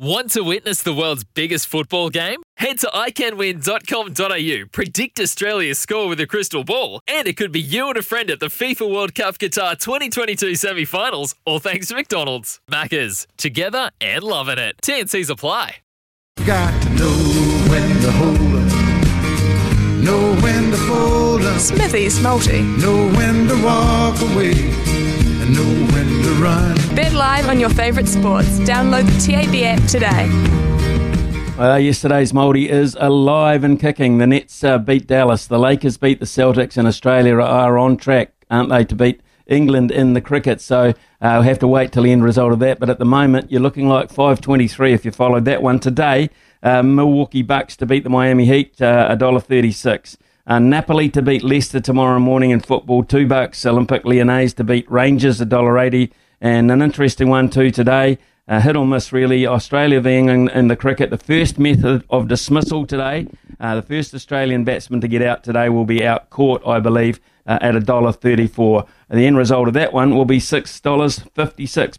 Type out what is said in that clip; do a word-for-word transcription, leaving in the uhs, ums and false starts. Want to witness the world's biggest football game? Head to i can win dot com dot a u, predict Australia's score with a crystal ball, and it could be you and a friend at the FIFA World Cup Qatar twenty twenty-two semi-finals, all thanks to McDonald's. Maccas, together and loving it. T and C's apply. Got to know when to hold up, know when to fold up. Smithy's multi. Know when to walk away. Know when to run. Bet live on your favourite sports. Download the T A B app today. Uh, yesterday's multi is alive and kicking. The Nets uh, beat Dallas. The Lakers beat the Celtics, and Australia are on track, aren't they, to beat England in the cricket. So uh, we'll have to wait till the end result of that. But at the moment, you're looking like five twenty-three if you followed that one today. Uh, Milwaukee Bucks to beat the Miami Heat, uh, one dollar thirty-six. Uh, Napoli to beat Leicester tomorrow morning in football, two bucks. Olympic Lyonnais to beat Rangers, one dollar eighty. And an interesting one too today, uh, hit or miss really, Australia v England in the cricket. The first method of dismissal today, uh, the first Australian batsman to get out today will be out caught, I believe, uh, at one dollar thirty-four. The end result of that one will be six dollars fifty-six.